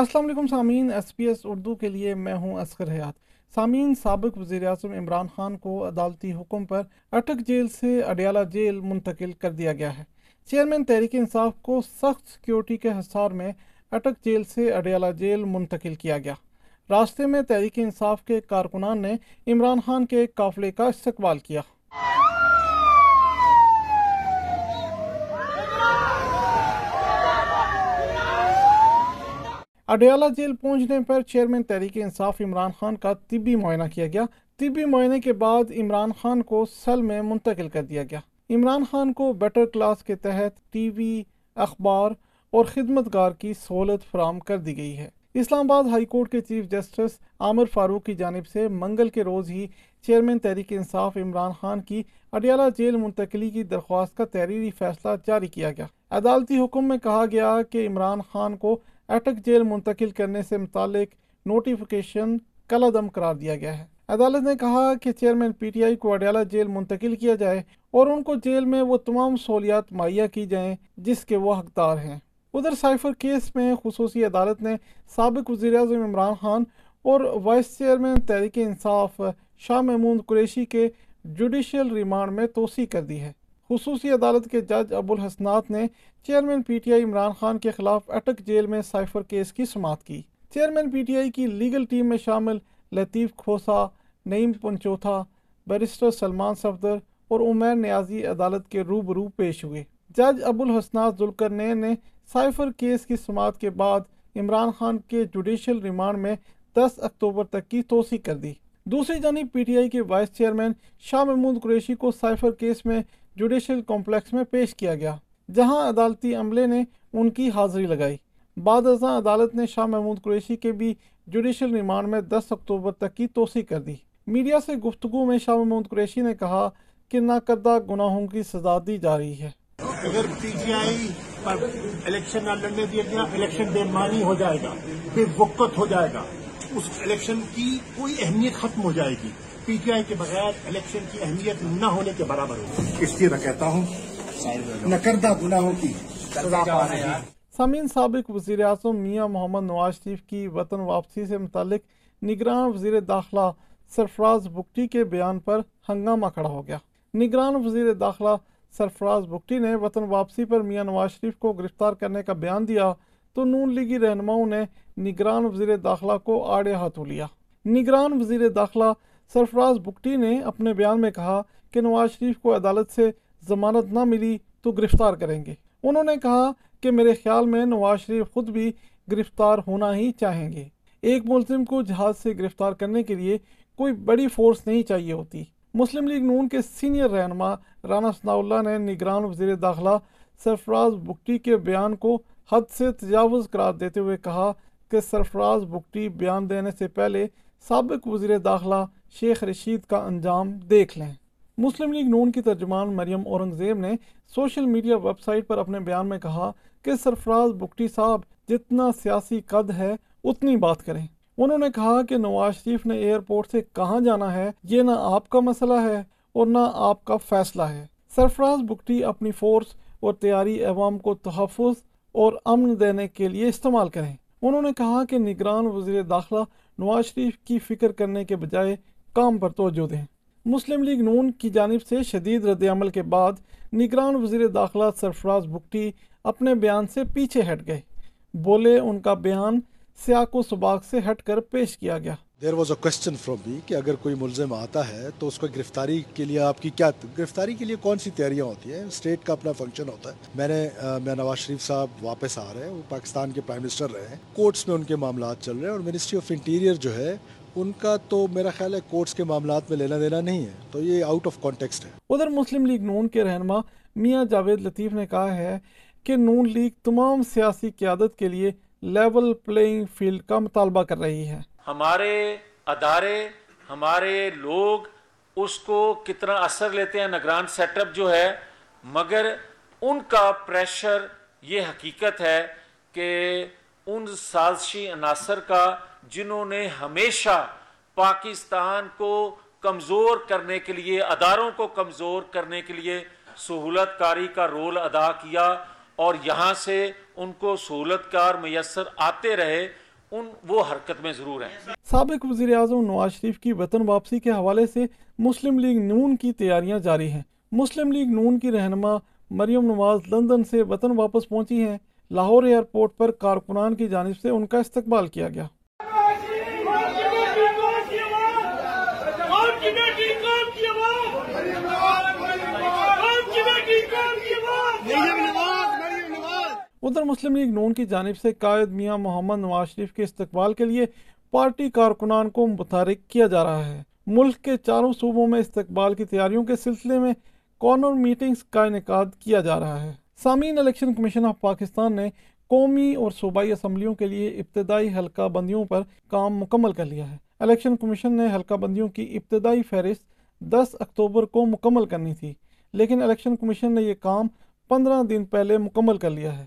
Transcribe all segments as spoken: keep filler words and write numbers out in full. السلام علیکم سامعین، ایس پی ایس اردو کے لیے میں ہوں اصغر حیات۔ سامعین، سابق وزیر اعظم عمران خان کو عدالتی حکم پر اٹک جیل سے اڈیالہ جیل منتقل کر دیا گیا ہے۔ چیئرمین تحریک انصاف کو سخت سیکیورٹی کے حصار میں اٹک جیل سے اڈیالہ جیل منتقل کیا گیا۔ راستے میں تحریک انصاف کے کارکنان نے عمران خان کے قافلے کا استقبال کیا۔ اڈیالہ جیل پہنچنے پر چیئرمین تحریک انصاف عمران خان کا طبی معائنہ کیا گیا۔ طبی معائنے کے بعد عمران خان کو سیل میں منتقل کر دیا گیا۔ عمران خان کو بیٹر کلاس کے تحت ٹی وی، اخبار اور خدمتگار کی سہولت فراہم کر دی گئی ہے۔ اسلام آباد ہائی کورٹ کے چیف جسٹس عامر فاروق کی جانب سے منگل کے روز ہی چیئرمین تحریک انصاف عمران خان کی اڈیالہ جیل منتقلی کی درخواست کا تحریری فیصلہ جاری کیا گیا۔ عدالتی حکم میں کہا گیا کہ عمران خان کو اٹک جیل منتقل کرنے سے متعلق نوٹیفیکیشن کل عدم قرار دیا گیا ہے۔ عدالت نے کہا کہ چیئرمین پی ٹی آئی کو اڈیالہ جیل منتقل کیا جائے اور ان کو جیل میں وہ تمام سہولیات مہیا کی جائیں جس کے وہ حقدار ہیں۔ ادھر سائفر کیس میں خصوصی عدالت نے سابق وزیر اعظم عمران خان اور وائس چیئرمین تحریک انصاف شاہ محمود قریشی کے جوڈیشل ریمانڈ میں توسیع کر دی ہے۔ خصوصی عدالت کے جج ابو الحسنات نے chairman P T I Imran Khan کے خلاف اٹک جیل میں سائفر کیس کی سماعت کی۔ چیئرمین پی ٹی آئی کی لیگل ٹیم میں شامل لطیف کھوسا، نعیم پنجوتھا، بیرسٹر سلمان صفدر اور عمیر نیازی عدالت کے روبرو پیش ہوئے۔ جج ابو الحسنات ذوالقرنین نے سائفر کیس کی سماعت کے بعد عمران خان کے جوڈیشل ریمانڈ میں دس اکتوبر تک کی توسیع کر دی۔ دوسری جانب پی ٹی آئی کے وائس چیئرمین شاہ محمود قریشی کو سائفر کیس میں جوڈیشل کمپلیکس میں پیش کیا گیا، جہاں عدالتی عملے نے ان کی حاضری لگائی۔ بعد ازاں عدالت نے شاہ محمود قریشی کے بھی جوڈیشل ریمانڈ میں دس اکتوبر تک کی توسیع کر دی۔ میڈیا سے گفتگو میں شاہ محمود قریشی نے کہا کہ ناکردہ گناہوں کی سزا دی جا رہی ہے۔ اگر پی ٹی آئی پر الیکشن نہ لڑنے دیا گیا، الیکشن بے معنی ہو جائے گا، بے وقت ہو جائے گا، اس الیکشن کی کوئی اہمیت ختم ہو جائے گی۔ پی ٹی آئی کے بغیر الیکشن کی اہمیت نہ ہونے کے برابر ہوگی، اس لیے میں کہتا ہوں نکردہ گناہوں کی سزا پا رہی ہے۔ سامعین، سابق وزیر اعظم میاں محمد نواز شریف کی وطن واپسی سے متعلق نگراں وزیر داخلہ سرفراز بگٹی کے بیان پر ہنگامہ کھڑا ہو گیا۔ نگراں وزیر داخلہ سرفراز بگٹی نے وطن واپسی پر میاں نواز شریف کو گرفتار کرنے کا بیان دیا تو نون لیگی رہنماؤں نے نگران وزیر داخلہ کو آڑے ہاتھوں لیا۔ نگران وزیر داخلہ سرفراز بگٹی نے اپنے بیان میں کہا کہ نواز شریف کو عدالت سے ضمانت نہ ملی تو گرفتار کریں گے۔ انہوں نے کہا کہ میرے خیال میں نواز شریف خود بھی گرفتار ہونا ہی چاہیں گے۔ ایک ملزم کو جہاز سے گرفتار کرنے کے لیے کوئی بڑی فورس نہیں چاہیے ہوتی۔ مسلم لیگ نون کے سینئر رہنما رانا ثناء اللہ نے نگران وزیر داخلہ سرفراز بگٹی کے بیان کو حد سے تجاوز قرار دیتے ہوئے کہا کہ سرفراز بگٹی بیان دینے سے پہلے سابق وزیر داخلہ شیخ رشید کا انجام دیکھ لیں۔ مسلم لیگ نون کی ترجمان مریم اورنگزیب نے سوشل میڈیا ویب سائٹ پر اپنے بیان میں کہا کہ سرفراز بگٹی صاحب جتنا سیاسی قد ہے اتنی بات کریں۔ انہوں نے کہا کہ نواز شریف نے ایئرپورٹ سے کہاں جانا ہے یہ نہ آپ کا مسئلہ ہے اور نہ آپ کا فیصلہ ہے۔ سرفراز بگٹی اپنی فورس اور تیاری عوام کو تحفظ اور امن دینے کے لیے استعمال کریں۔ انہوں نے کہا کہ نگران وزیر داخلہ نواز شریف کی فکر کرنے کے بجائے کام پر توجہ دیں۔ مسلم لیگ نون کی جانب سے شدید رد عمل کے بعد نگران وزیر داخلہ سرفراز بگٹی اپنے بیان سے پیچھے ہٹ گئے۔ بولے ان کا بیان سیاق و سباق سے ہٹ کر پیش کیا گیا۔ There was a question from me کہ اگر کوئی ملزم آتا ہے تو اس کو گرفتاری کے لیے آپ کی کیا گرفتاری کے لیے کون سی تیاریاں ہوتی ہیں؟ اسٹیٹ کا اپنا فنکشن ہوتا ہے۔ میں نے میں نواز شریف صاحب واپس آ رہے ہیں، وہ پاکستان کے پرائم منسٹر رہے ہیں، کورٹس میں ان کے معاملات چل رہے ہیں اور منسٹری آف انٹیریئر جو ہے ان کا تو میرا خیال ہے کورٹس کے معاملات میں لینا دینا نہیں ہے، تو یہ آؤٹ آف کانٹیکسٹ ہے۔ ادھر مسلم لیگ نون کے رہنما میاں جاوید لطیف نے کہا ہے کہ نون لیگ تمام سیاسی قیادت کے لیے لیول پلینگ فیلڈ کا مطالبہ کر رہی ہے۔ ہمارے ادارے، ہمارے لوگ اس کو کتنا اثر لیتے ہیں، نگران سیٹ اپ جو ہے، مگر ان کا پریشر یہ حقیقت ہے کہ ان سازشی عناصر کا جنہوں نے ہمیشہ پاکستان کو کمزور کرنے کے لیے، اداروں کو کمزور کرنے کے لیے سہولت کاری کا رول ادا کیا اور یہاں سے ان کو سہولت کار میسر آتے رہے، ان وہ حرکت میں ضرور ہیں۔ سابق وزیر اعظم نواز شریف کی وطن واپسی کے حوالے سے مسلم لیگ نون کی تیاریاں جاری ہیں۔ مسلم لیگ نون کی رہنما مریم نواز لندن سے وطن واپس پہنچی ہیں۔ لاہور ایئرپورٹ پر کارکنان کی جانب سے ان کا استقبال کیا گیا۔ ادھر مسلم لیگ نون کی جانب سے قائد میاں محمد نواز شریف کے استقبال کے لیے پارٹی کارکنان کو متحرک کیا جا رہا ہے۔ ملک کے چاروں صوبوں میں استقبال کی تیاریوں کے سلسلے میں کارنر میٹنگز کا انعقاد کیا جا رہا ہے۔ سامعین، الیکشن کمیشن آف پاکستان نے قومی اور صوبائی اسمبلیوں کے لیے ابتدائی حلقہ بندیوں پر کام مکمل کر لیا ہے۔ الیکشن کمیشن نے حلقہ بندیوں کی ابتدائی فہرست دس اکتوبر کو مکمل کرنی تھی، لیکن الیکشن کمیشن نے یہ کام پندرہ دن پہلے مکمل کر لیا ہے۔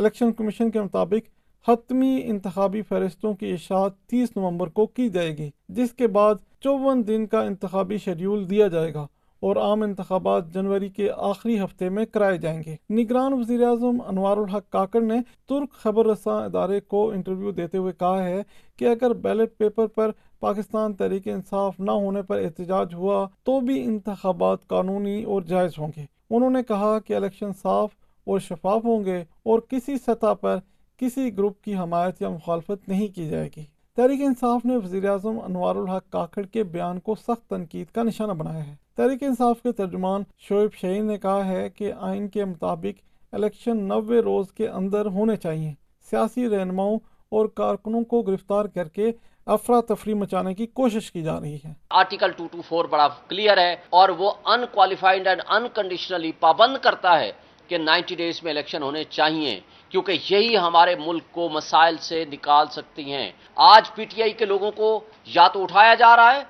الیکشن کمیشن کے مطابق حتمی انتخابی فہرستوں کی اشاعت تیس نومبر کو کی جائے گی، جس کے بعد چوون دن کا انتخابی شیڈیول دیا جائے گا اور عام انتخابات جنوری کے آخری ہفتے میں کرائے جائیں گے۔ نگران وزیراعظم انوار الحق کاکڑ نے ترک خبر رساں ادارے کو انٹرویو دیتے ہوئے کہا ہے کہ اگر بیلٹ پیپر پر پاکستان تحریک انصاف نہ ہونے پر احتجاج ہوا تو بھی انتخابات قانونی اور جائز ہوں گے۔ انہوں نے کہا کہ الیکشن صاف اور شفاف ہوں گے اور کسی سطح پر کسی گروپ کی حمایت یا مخالفت نہیں کی جائے گی۔ تحریک انصاف نے وزیراعظم انوار الحق کاکڑ کے بیان کو سخت تنقید کا نشانہ بنایا ہے۔ تحریک انصاف کے ترجمان شعیب شہین نے کہا ہے کہ آئین کے مطابق الیکشن نوے روز کے اندر ہونے چاہیے۔ سیاسی رہنماؤں اور کارکنوں کو گرفتار کر کے افراتفری مچانے کی کوشش کی جا رہی ہے۔ آرٹیکل دو سو چوبیس بڑا کلیئر ہے اور وہ ان کوالیفائڈ اینڈ انکنڈیشنلی پابند کرتا ہے کہ نائنٹی ڈیز میں الیکشن ہونے چاہیے، کیونکہ یہی ہمارے ملک کو مسائل سے نکال سکتی ہیں۔ آج پی ٹی آئی کے لوگوں کو یا تو اٹھایا جا رہا ہے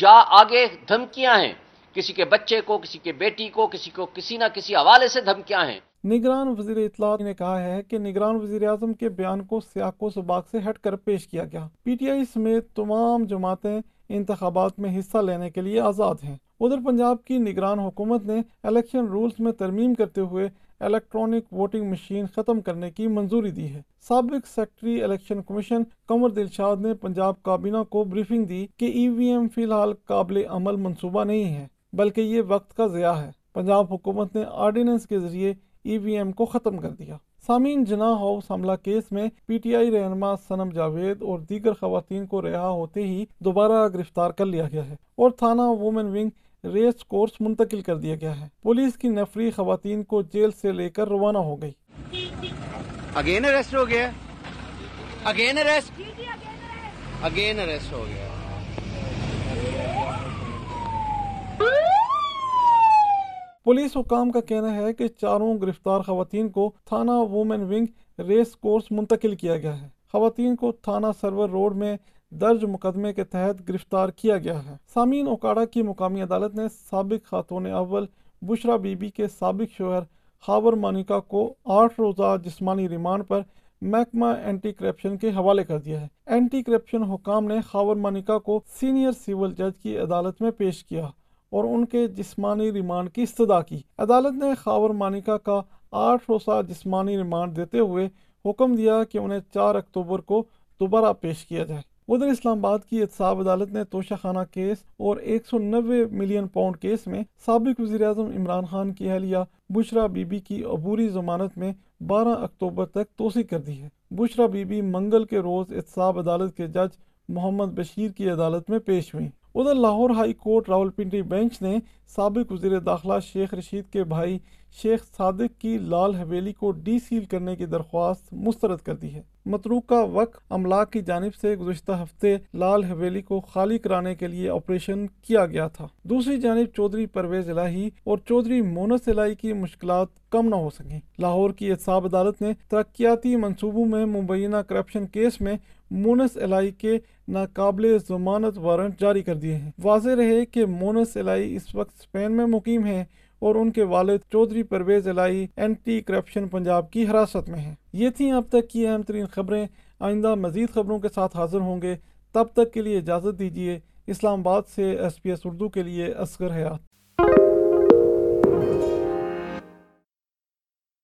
یا آگے دھمکیاں ہیں، کسی کے بچے کو، کسی کے بیٹی کو، کسی کو کسی نہ کسی حوالے سے دھمکیاں ہیں۔ نگران وزیر اطلاعات نے کہا ہے کہ نگران وزیراعظم کے بیان کو سیاق و سباق سے ہٹ کر پیش کیا گیا۔ پی ٹی آئی سمیت تمام جماعتیں انتخابات میں حصہ لینے کے لیے آزاد ہیں۔ ادھر پنجاب کی نگران حکومت نے الیکشن رولز میں ترمیم کرتے ہوئے الیکٹرانک ووٹنگ مشین ختم کرنے کی منظوری دی ہے۔ سابق سیکرٹری الیکشن کمیشن کمر دلشاد نے پنجاب کابینہ کو بریفنگ دی کہ ای وی ایم فی الحال قابل عمل منصوبہ نہیں ہے، بلکہ یہ وقت کا ضیاع ہے۔ پنجاب حکومت نے آرڈیننس کے ذریعے ای وی ایم کو ختم کر دیا۔ سامعین، جناح ہاؤس حملہ کیس میں پی ٹی آئی رہنما سنم جاوید اور دیگر خواتین کو رہا ہوتے ہی دوبارہ گرفتار کر لیا گیا ہے اور تھانہ وومن ونگ ریس کورس منتقل کر دیا گیا ہے۔ پولیس کی نفری خواتین کو جیل سے لے کر روانہ ہو گئی۔ اگین اریسٹ ہو گیا، اگین اریسٹ، اگین اریسٹ ہو گیا۔ پولیس حکام کا کہنا ہے کہ چاروں گرفتار خواتین کو تھانہ وومن ونگ ریس کورس منتقل کیا گیا ہے۔ خواتین کو تھانہ سرور روڈ میں درج مقدمے کے تحت گرفتار کیا گیا ہے۔ سامعین، اوکاڑا کی مقامی عدالت نے سابق خاتون اول بشرا بی بی کے سابق شوہر خاور مانیکا کو آٹھ روزہ جسمانی ریمانڈ پر محکمہ اینٹی کرپشن کے حوالے کر دیا ہے۔ اینٹی کرپشن حکام نے خاور مانیکا کو سینئر سول جج کی عدالت میں پیش کیا اور ان کے جسمانی ریمانڈ کی استدعا کی۔ عدالت نے خاور مانیکا کا آٹھ روزہ جسمانی ریمانڈ دیتے ہوئے حکم دیا کہ انہیں چار اکتوبر کو دوبارہ پیش کیا جائے۔ ادھر اسلام آباد کی احتساب عدالت نے توشہ خانہ کیس اور ایک سو نوے ملین پاؤنڈ کیس میں سابق وزیراعظم عمران خان کی اہلیہ بشرا بی بی کی عبوری ضمانت میں بارہ اکتوبر تک توسیع کر دی ہے۔ بشرا بی بی منگل کے روز احتساب عدالت کے جج محمد بشیر کی عدالت میں پیش ہوئیں۔ ادھر Lahore high court Rawalpindi bench نے سابق وزیر داخلہ شیخ رشید کے بھائی شیخ صادق کی لال حویلی کو ڈی سیل کرنے کی درخواست مسترد کر دی ہے۔ متروکہ وقف املاک کی جانب سے گزشتہ ہفتے لال حویلی کو خالی کرانے کے لیے آپریشن کیا گیا تھا۔ دوسری جانب چوہدری پرویز الٰہی اور چوہدری مونس الٰہی کی مشکلات کم نہ ہو سکیں۔ لاہور کی احتساب عدالت نے ترقیاتی منصوبوں میں مبینہ کرپشن کیس میں مونس الٰہی کے ناقابل ضمانت وارنٹ جاری کر دیے ہیں۔ واضح رہے کہ مونس الٰہی اس وقت اسپین میں مقیم ہیں اور ان کے والد چوہدری پرویز الٰہی اینٹی کرپشن پنجاب کی حراست میں ہیں۔ یہ تھیں اب تک کی اہم ترین خبریں۔ آئندہ مزید خبروں کے ساتھ حاضر ہوں گے، تب تک کے لیے اجازت دیجیے۔ اسلام آباد سے ایس پی ایس اردو کے لیے اصغر حیات۔